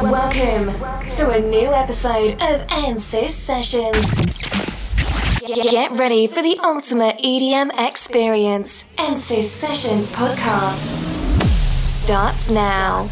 Welcome to a new episode of ANSYS Sessions. Get ready for the ultimate EDM experience. ANSYS Sessions podcast starts now.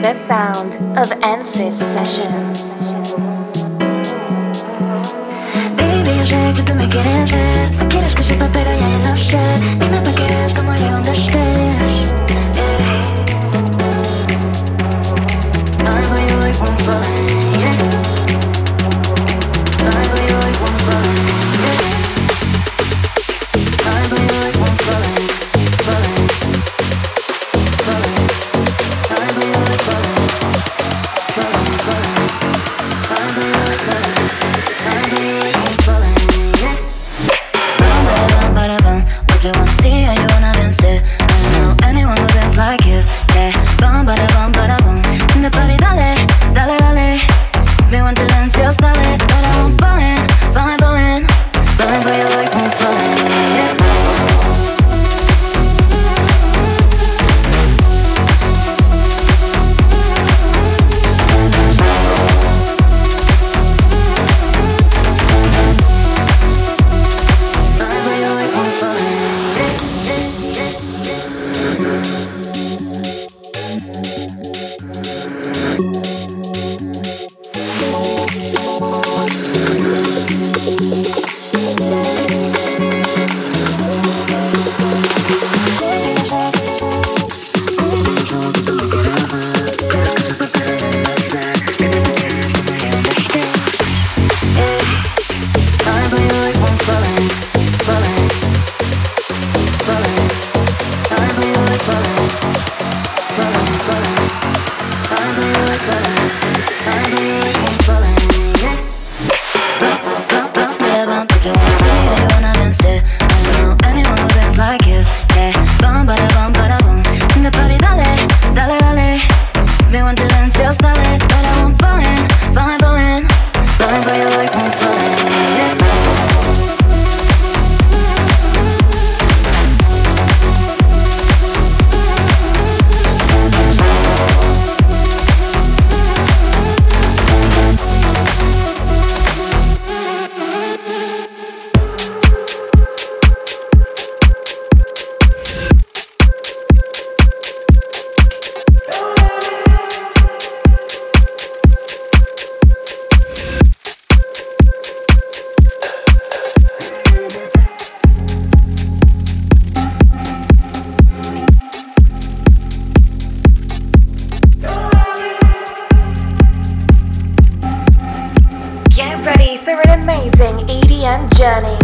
The sound of ANSYS Sessions. Baby, yo sé que tú me quieres ver. No quieres que sepa, pero ya lo sé. Dime pa' qué eres como yo donde estés. Hoy voy junto. Hoy voy junto. Hoy voy junto. Do you wanna see? Are you wanna dance it? I don't know anyone journey.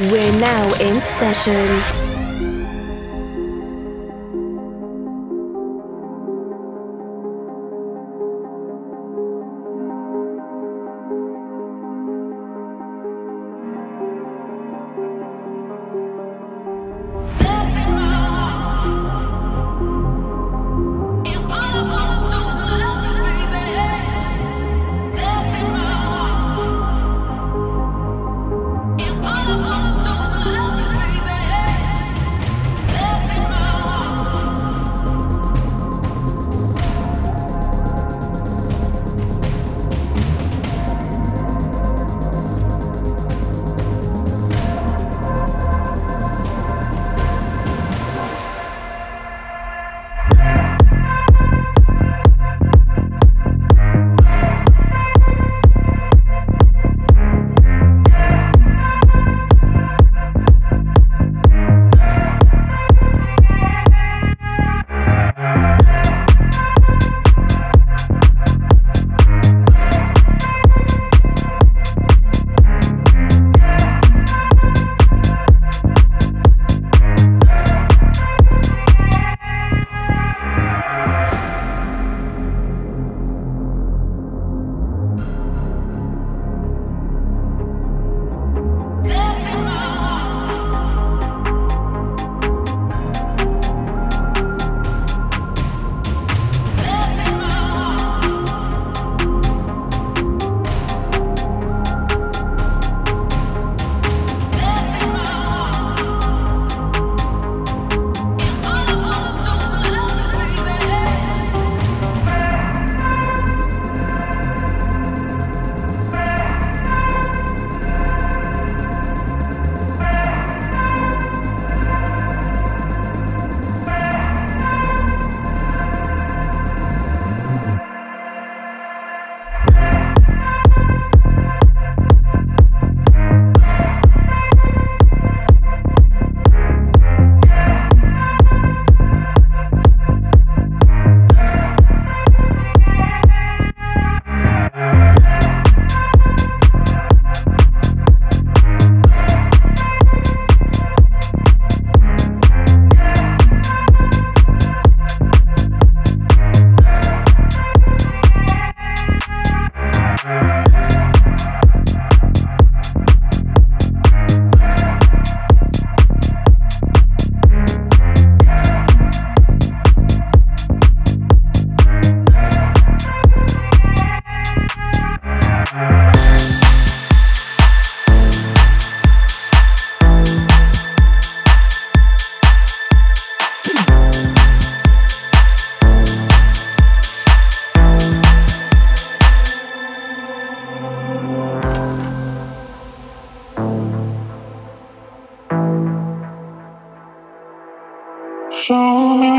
We're now in session. Show me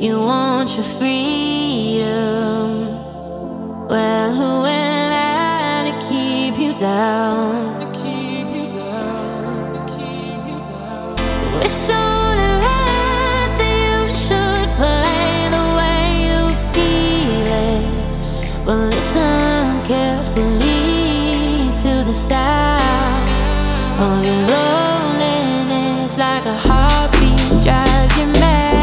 You want your freedom. Well, who am I to keep you down? To keep you down, to keep you down. It's so right that you should play the way you feel it. Well, listen carefully to the sound of your loneliness, like a heartbeat drives you mad.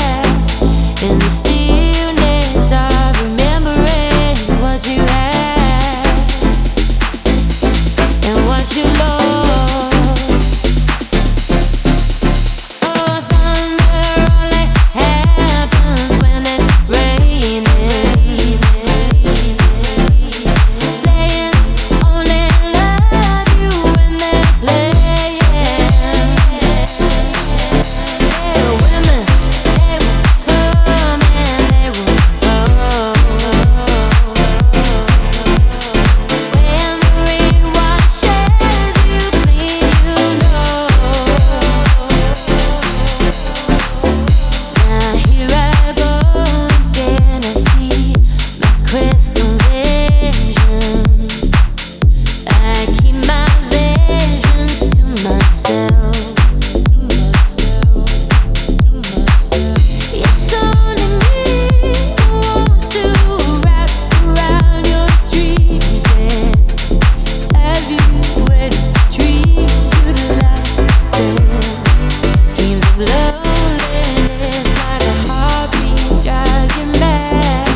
In the stillness of remembering what you had and what you lost. Oh, thunder only happens when it's raining. Players only love you when they're playing. Say women, they will come and they will go. When the rain washes you clean, you know. Now here I go again, I see my crystal visions. I keep my visions to myself. It's only me who wants to wrap around your dreams and have you with dreams you'd like to send. Dreams of loneliness, like a heartbeat drives you mad.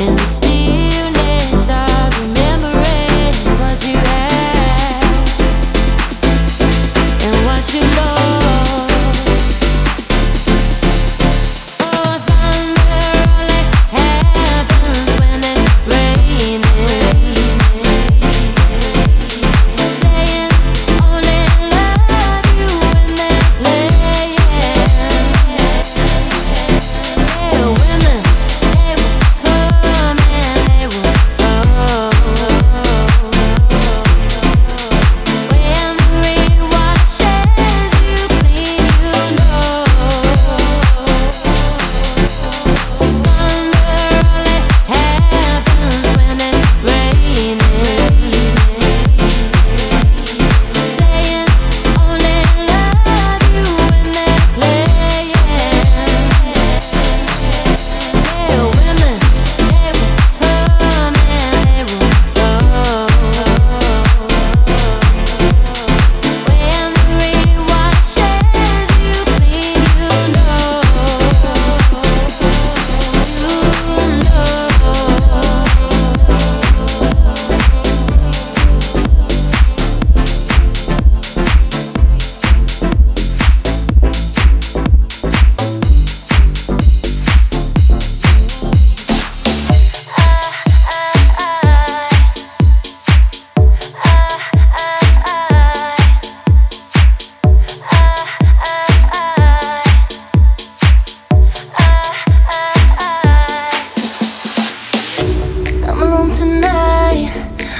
In the stillness of remembering what you had and what you lost. Oh, thunder only happens when it's raining. Players only love you when they're playing. Say women, they will come and they will go. When the rain washes you clean, you know. Thunder only happens when it's raining. Players only love you when they're playing. Say women, they will come and they will go. When the rain washes you clean, you know. I'm alone tonight,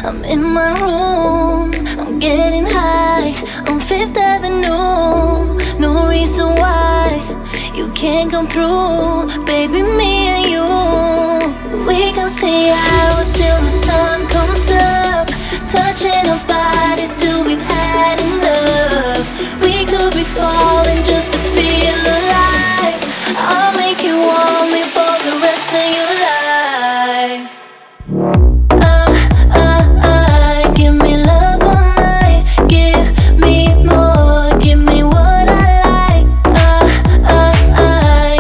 I'm in my room, I'm getting high on Fifth Avenue. No reason why you can't come through, baby, me and you. We can stay out till the sun comes up, touching our bodies till we've had enough. We could be falling just to feel alive. I'll make you want me for the rest of your life. Give me love all night, give me more, give me what I like.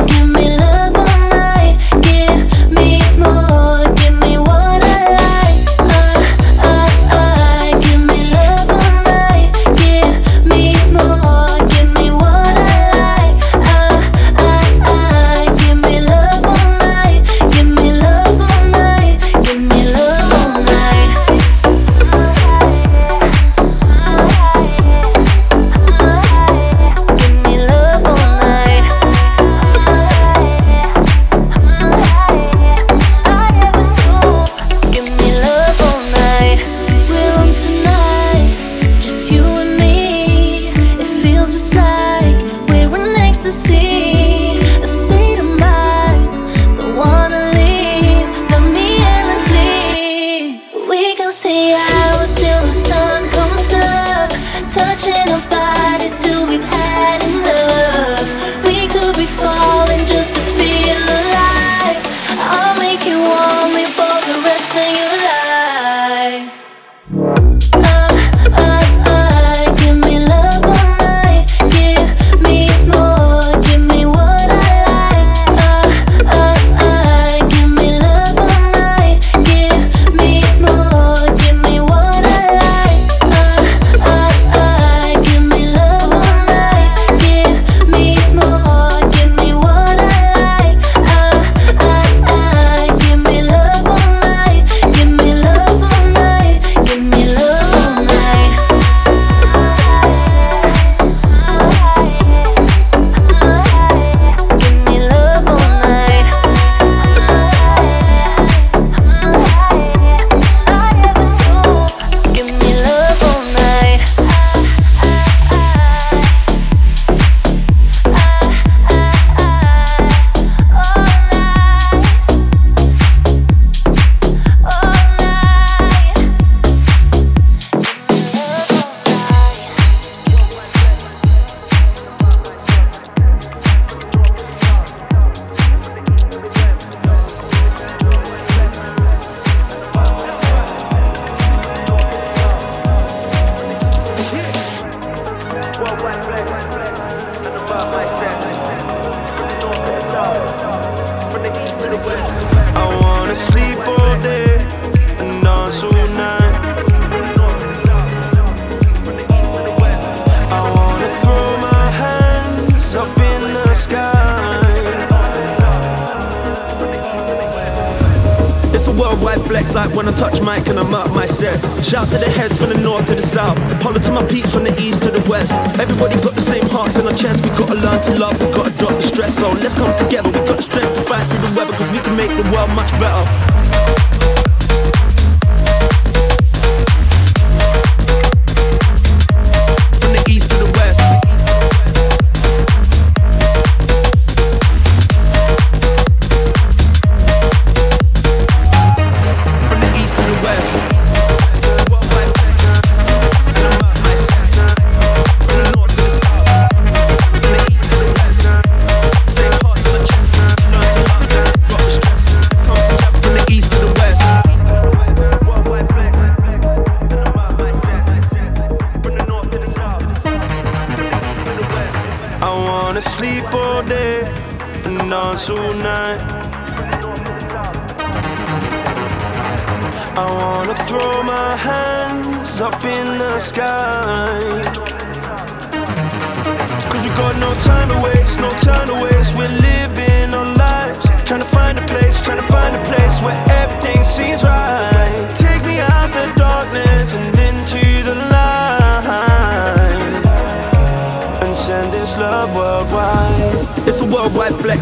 Give me love all night, give me more, give me what I like. It's a worldwide flex, like when I touch mic and I'm up my sets. Shout to the heads from the north to the south, holler to my peeps from the east to the west. Everybody got the same hearts in our chest. We gotta learn to love, we gotta drop the stress. So let's come together, we got the strength to fight through the weather, cause we can make the world much better.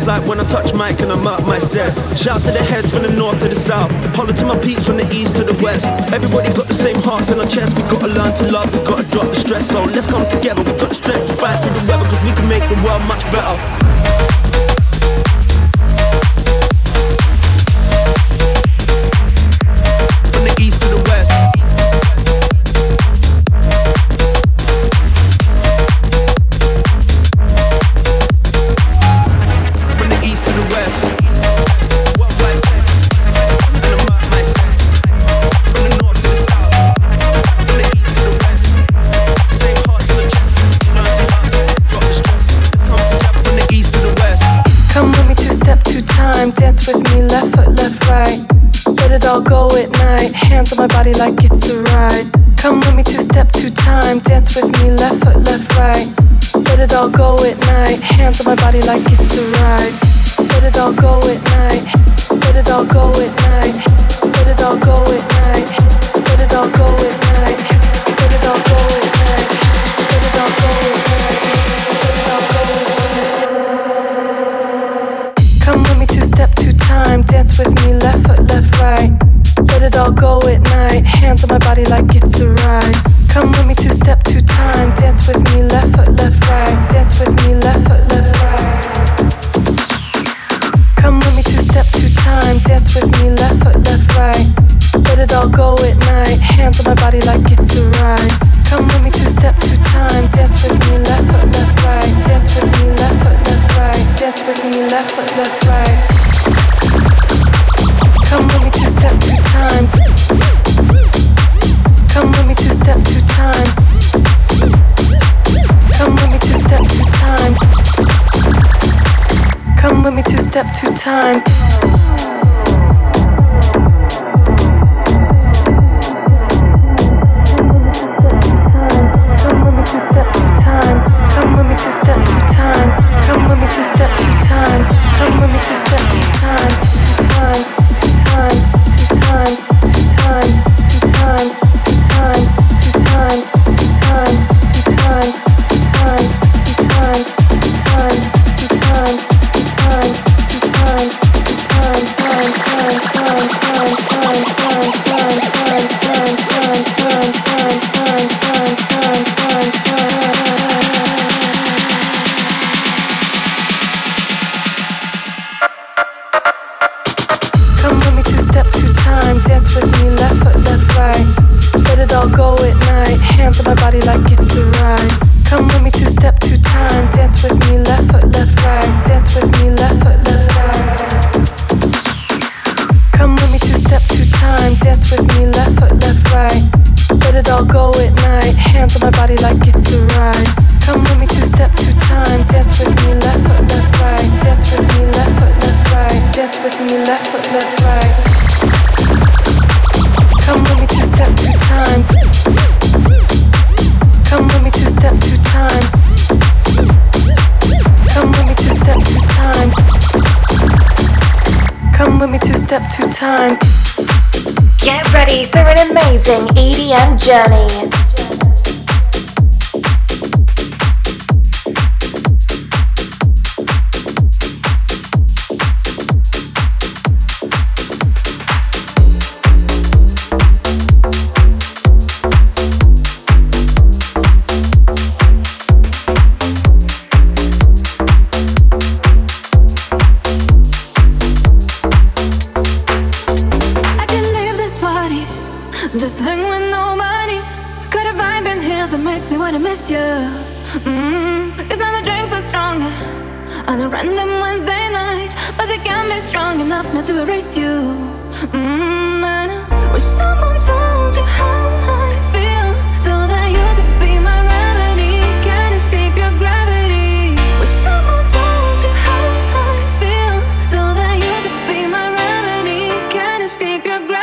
Like when I touch mic and I'm up my sets. Shout to the heads from the north to the south, holler to my peeps from the east to the west. Everybody got the same hearts in our chest. We gotta learn to love, we gotta drop the stress. So let's come together, we got the strength to fight through the weather, cause we can make the world much better. Like it's a ride. Come with me, two step, two time. Dance with me, left foot, left right. Let it all go at night. Hands on my body like it's a ride. Let it all go at night. Let it all go at night. Let it all go at night. Let it all go at night. Let it all go at night. Let it all go at night. Let it all go at night. Come with me, two step, two time. Dance with me, left foot, left right. Let it all go at night, hands on my body like it's a ride. Come with me, two step, two time. Dance with me, left foot, left right. Dance with me, left foot, left right. Come with me, two step, two time. Dance with me, left foot, left right. Let it all go at night, hands on my body like it's a ride. Come with me, two step, two time. Dance with me, left foot, left right. Dance with me, left foot, left right. Dance with me, left foot, left right. Come with me, two step, two time. Come with me, two step, two time. Come with me, two step, two time. Come with me, two step, two time. Come with me, two step, two time. Come with me, two step, two time. Come with me, two step, two time. Come with me, two step, two time. Time. step to time. Get ready for an amazing EDM journey. Just hang with nobody. Got a vibe in here that makes me wanna miss you. It's not the drinks are stronger on a random Wednesday night, but they can be strong enough not to erase you. And when someone told you how I feel, so that you could be my remedy, can't escape your gravity. When someone told you how I feel, so that you could be my remedy, can't escape your gravity.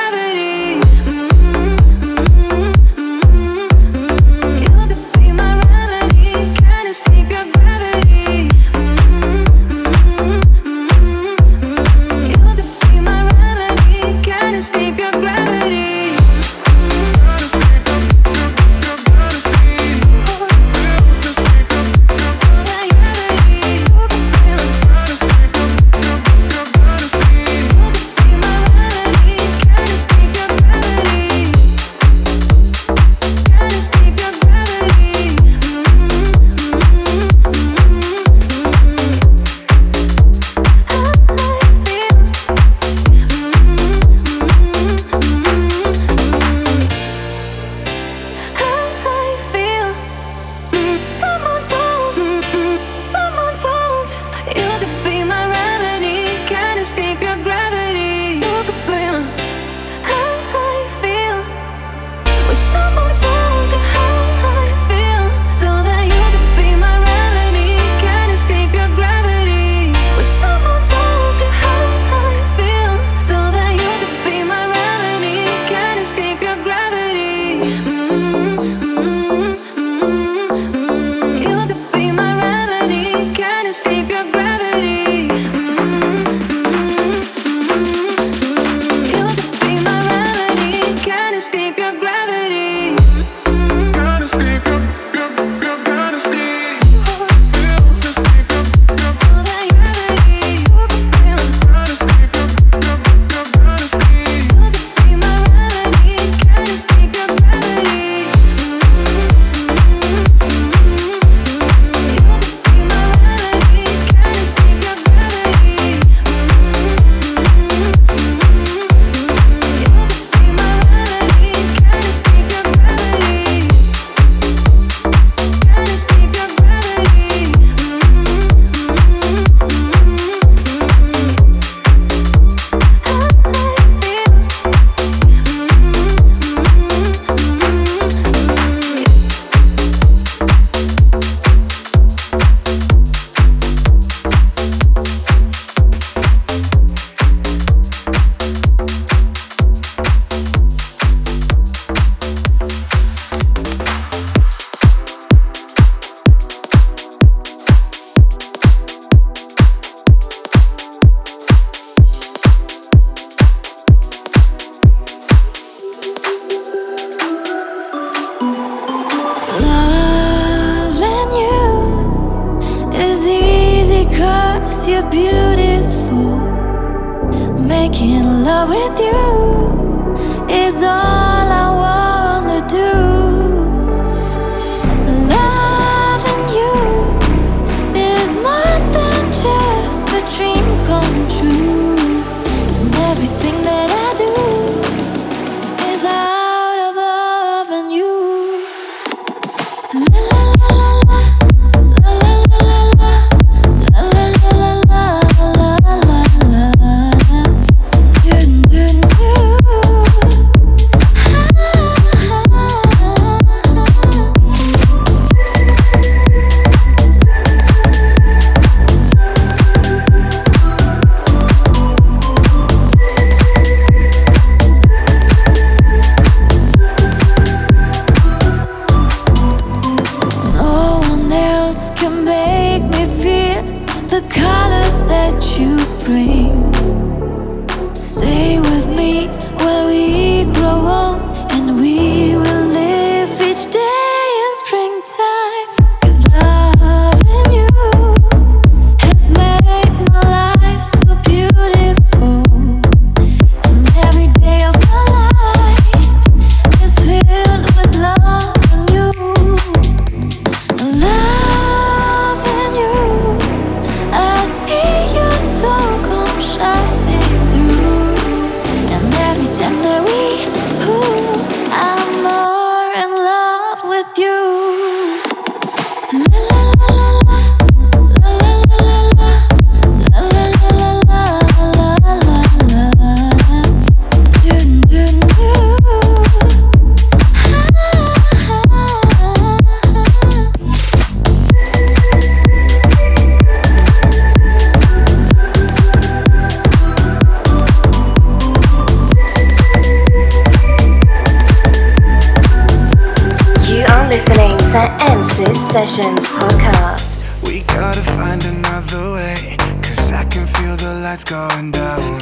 Sessions Podcast. We gotta find another way, 'cause I can feel the lights going down.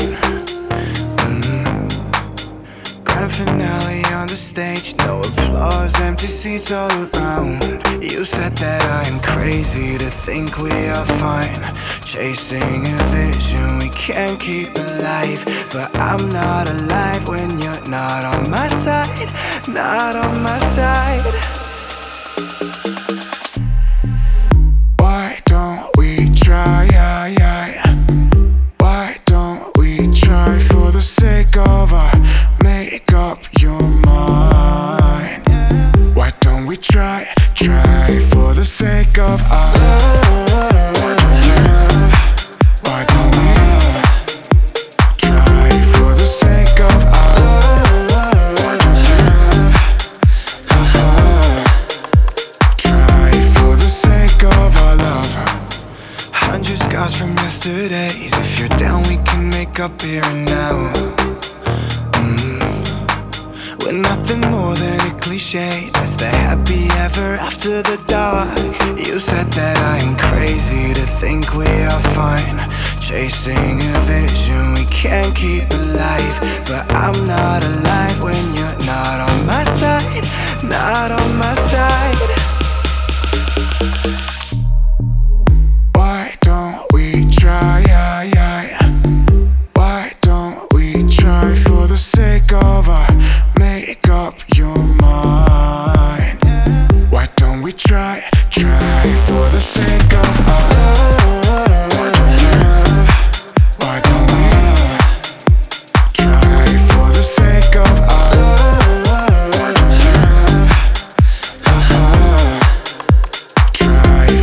Grand finale on the stage, no applause, empty seats all around. You said that I am crazy to think we are fine, chasing a vision we can't keep alive. But I'm not alive when you're not on my side, not on my side. Why don't we try, for the sake of our, make up your mind? Why don't we try, for the sake of our Why don't we try, for the sake of our Try, for the sake of our love. 100 scars from yesterdays. If you're down, we can make up here and now. We're nothing more than a cliche. That's the happy ever after the dark. You said that I am crazy to think we are fine, chasing a vision we can't keep alive. But I'm not alive when you're not on my side, not on my side. Why don't we try, for the sake of our, make up your mind? Why don't we try, for the sake of our Try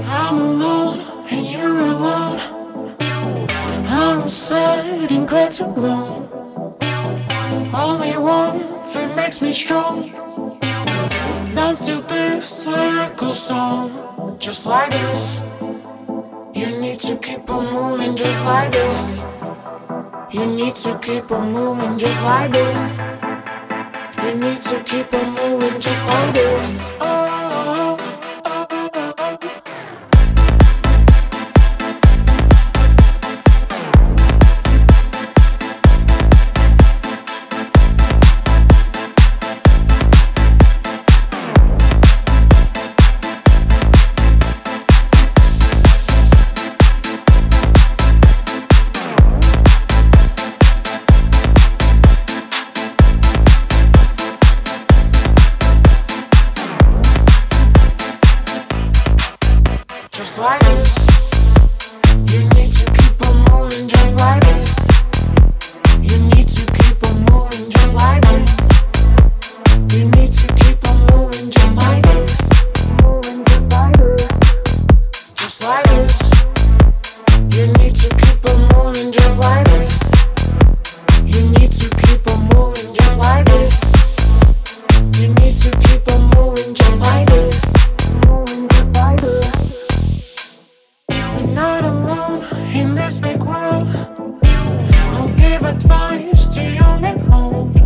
I'm alone and you're alone. I'm sad and glad to roam. Only warmth that makes me strong. Dance to this lyrical song. Just like this. You need to keep on moving just like this. You need to keep on moving just like this. You need to keep on moving just like this. Just like this, you need to keep on moving just like this. You need to keep on moving just like this. You need to keep on moving just like this. Moving just like this. You need to keep on moving just like this. You need to keep on moving just like this. You need to keep on moving just like this. Not alone in this big world. I'll give advice to young and old.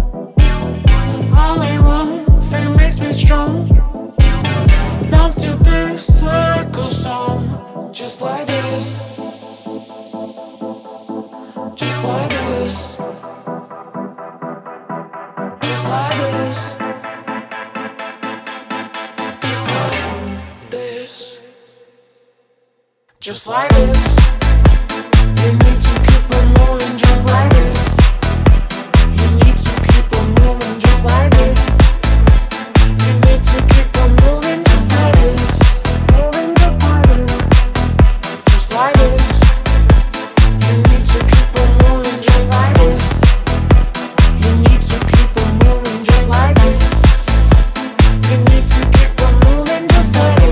Only one thing makes me strong. Dance to this lyrical song. Just like this. Just like this. Just like this. Just like this. Just like this, you need to keep on moving just like this. You need to keep on moving just like this. You need to keep on moving just like this. Just like this, you need to keep on moving just like this. You need to keep on moving just like this. You need to keep on moving just like this.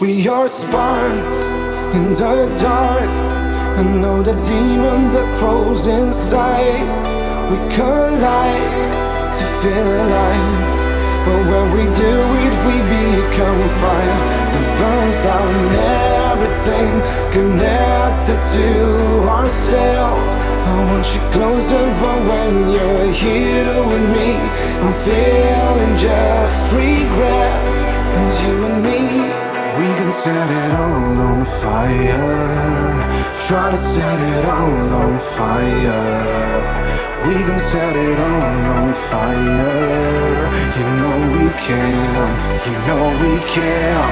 We are sparks in the dark. I know the demon that crawls inside. We collide to feel alive, but when we do it, we become fire that burns down everything connected to ourselves. I want you closer, but when you're here with me, I'm feeling just regret. 'Cause you and me, we can set it all on fire. Try to set it all on fire. We can set it all on fire. You know we can, you know we can.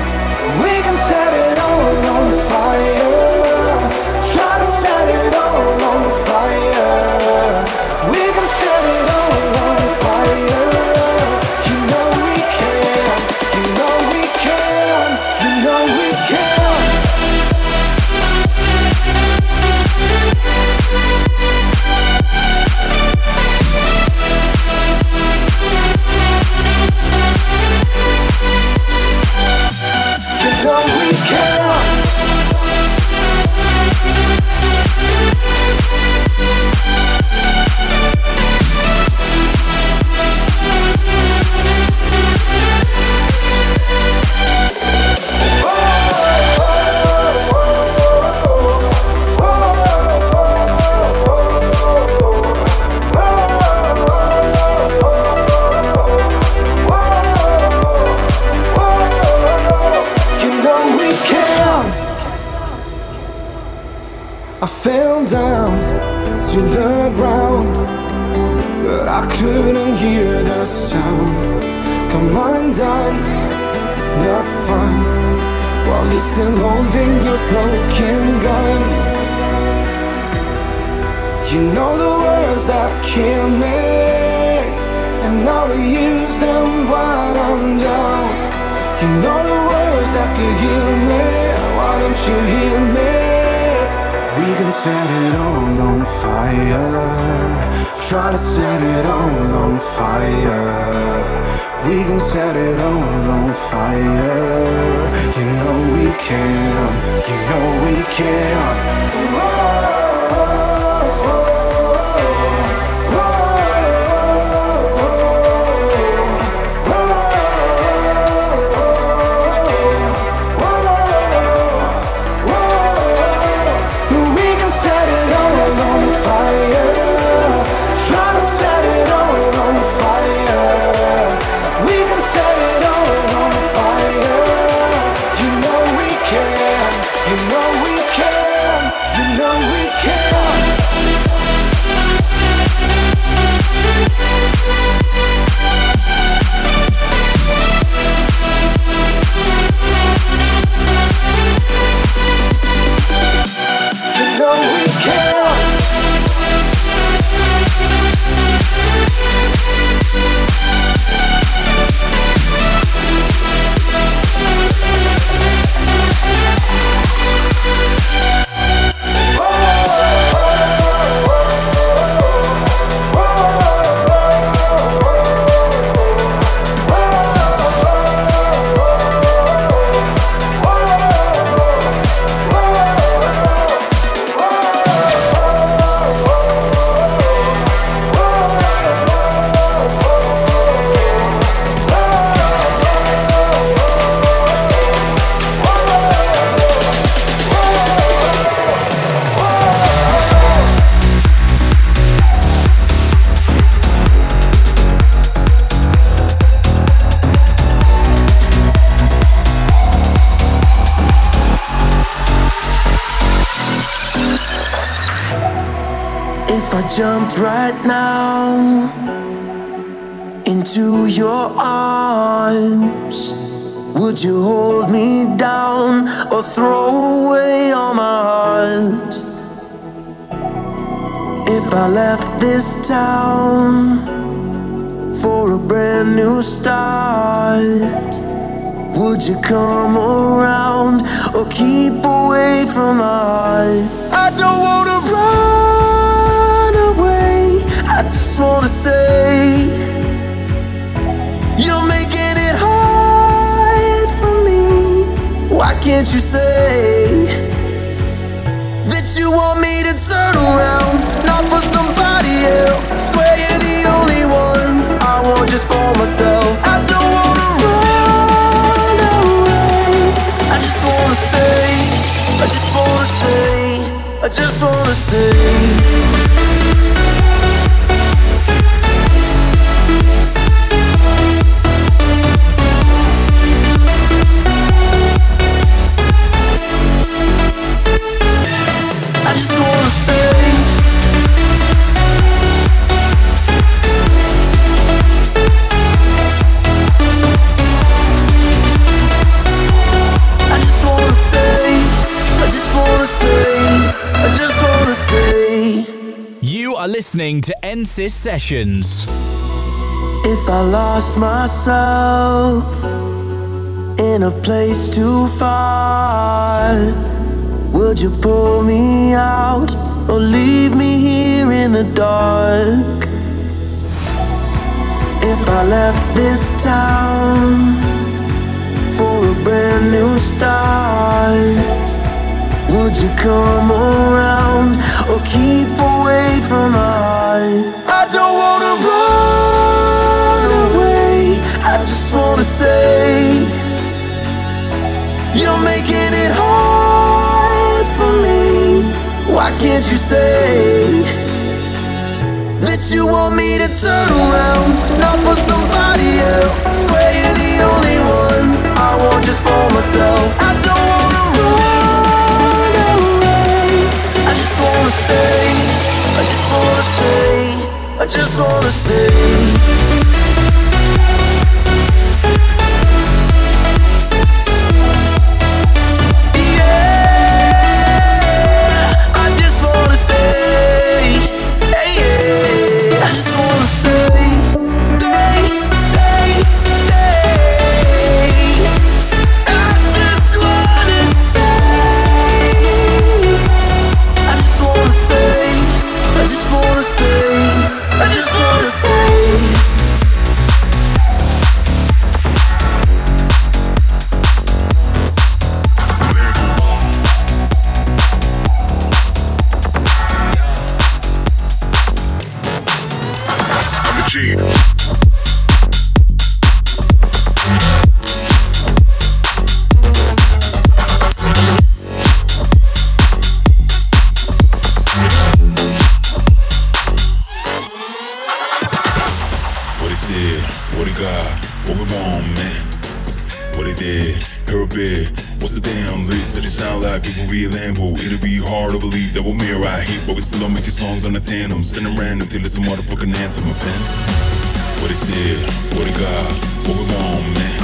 We can set it all on fire. Try to set it all on fire. We can set it all on fire. You know we can, you know we can. You know we can. You know we can. to the ground, but I couldn't hear the sound. Come on down, it's not fun, while you're still holding your smoking gun. You know the words that kill me, and now we use them while I'm down. You know the words that could heal me, why don't you heal me? We can set it all on fire, try to set it all on fire. We can set it all on fire. You know we can, you know we can. Whoa, whoa, whoa, whoa, whoa. We can set it all on fire. Try to set it all on fire. We can set it all on fire. You know we can, you know we can, you know we can. You know we can. Jumped right now into your arms. Would you hold me down or throw away all my heart? If I left this town for a brand new start, would you come around or keep away from my heart? I don't wanna run, I just wanna say, you're making it hard for me. Why can't you say that you want me to turn around, not for somebody else? Swear you're the only one I want just for myself. I don't wanna run away, I just wanna stay, I just wanna stay, I just wanna stay. Listening to ANSYS Sessions. If I lost myself in a place too far, would you pull me out or leave me here in the dark? If I left this town for a brand new start, would you come around or keep away from my heart? I don't wanna run away, I just wanna say, you're making it hard for me. Why can't you say that you want me to turn around, not for somebody else? Swear you're the only one I want just for myself. I don't wanna run, I just wanna stay, I just just wanna stay. Songs on the tandem, send them random till it's a motherfucking anthem, a pen. What it said, what it got, what we want, man.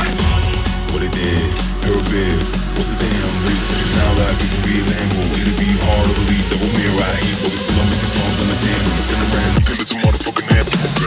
What it did, her bed, what's the damn reason? It sound like it can be a Lambo. It'll be hard to believe that we're here right here, but we still don't make the songs on the tandem, send them random till it's a motherfucking anthem, a pen.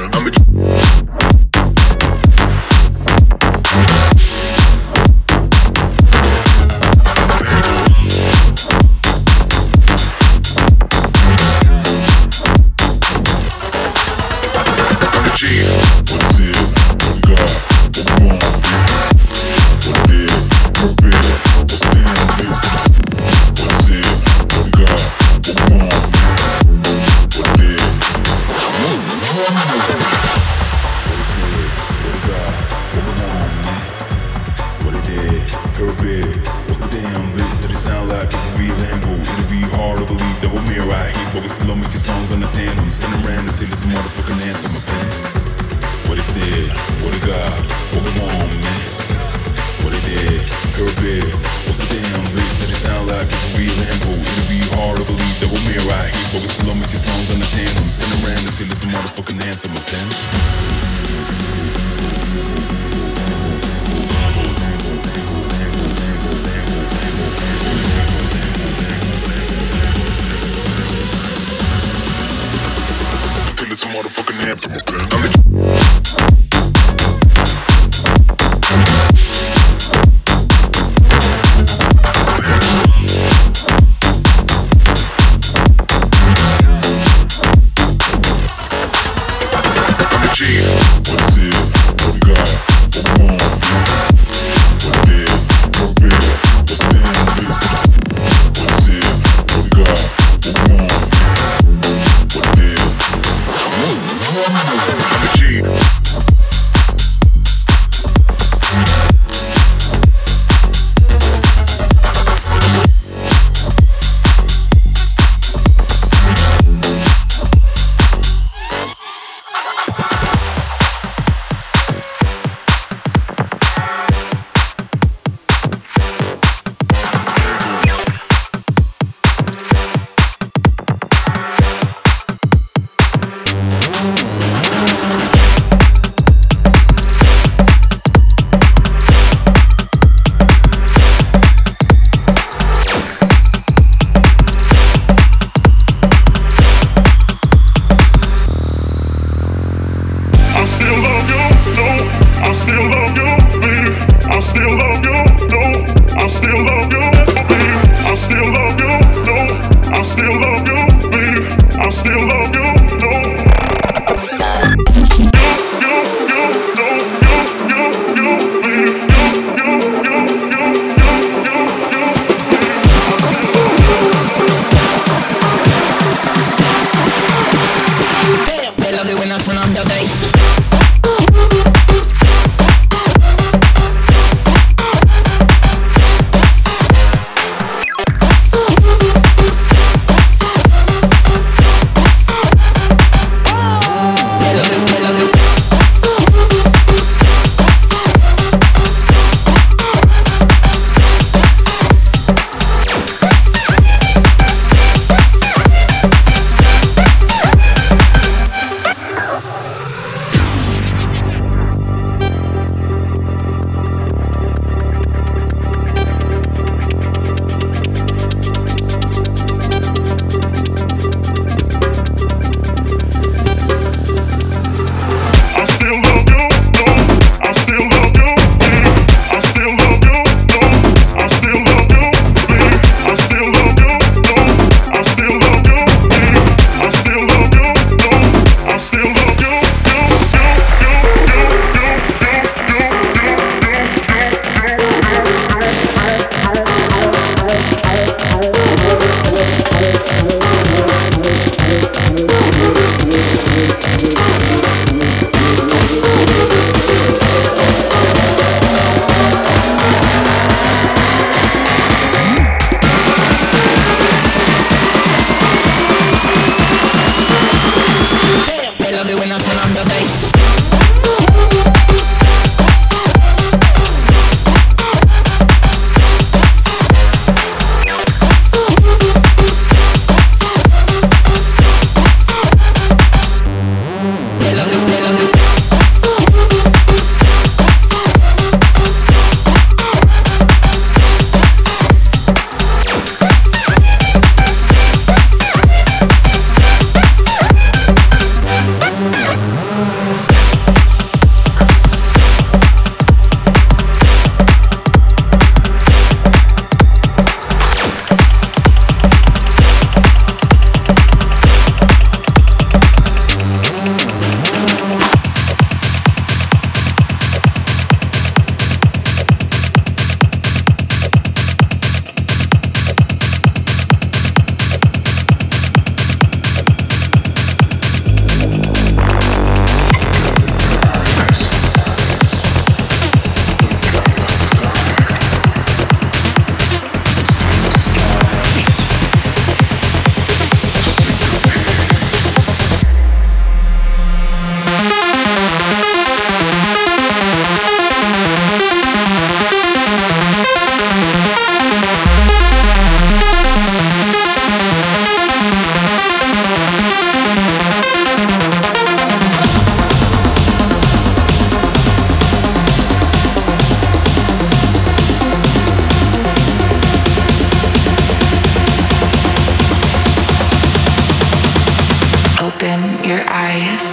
open your eyes.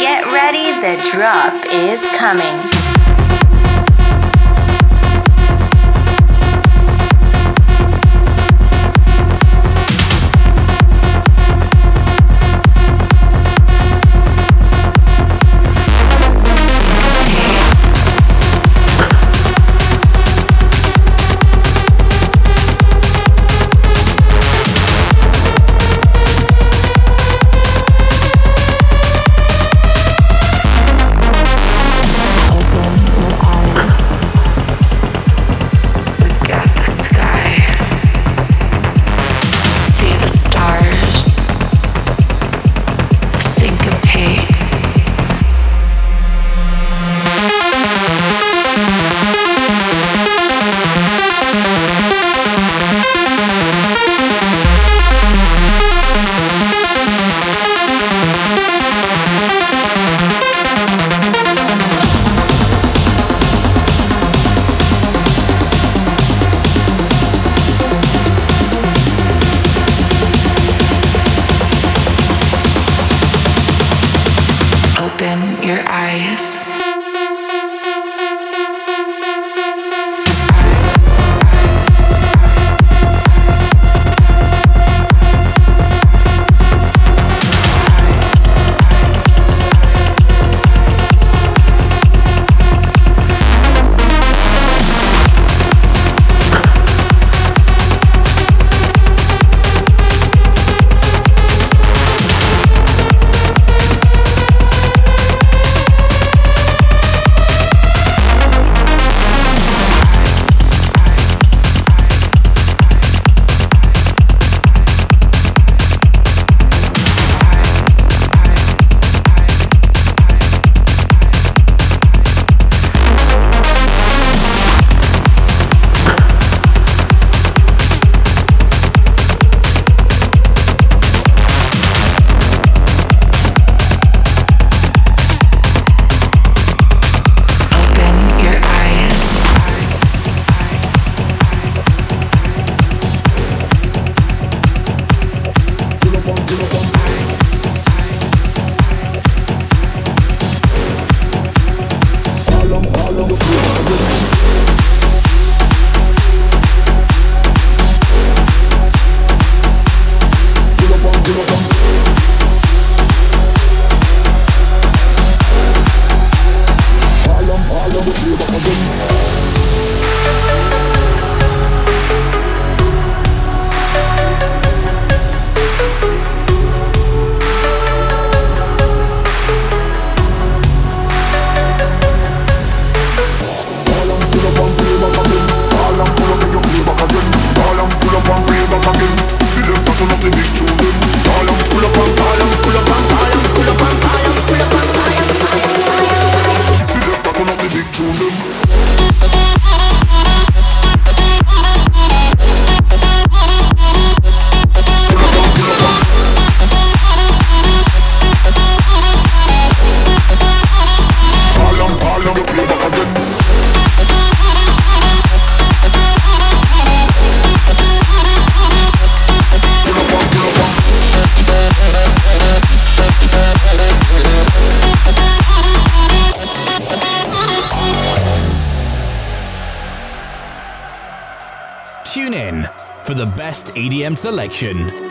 Get ready, the drop is coming. Open your eyes. Tune in for the best EDM selection.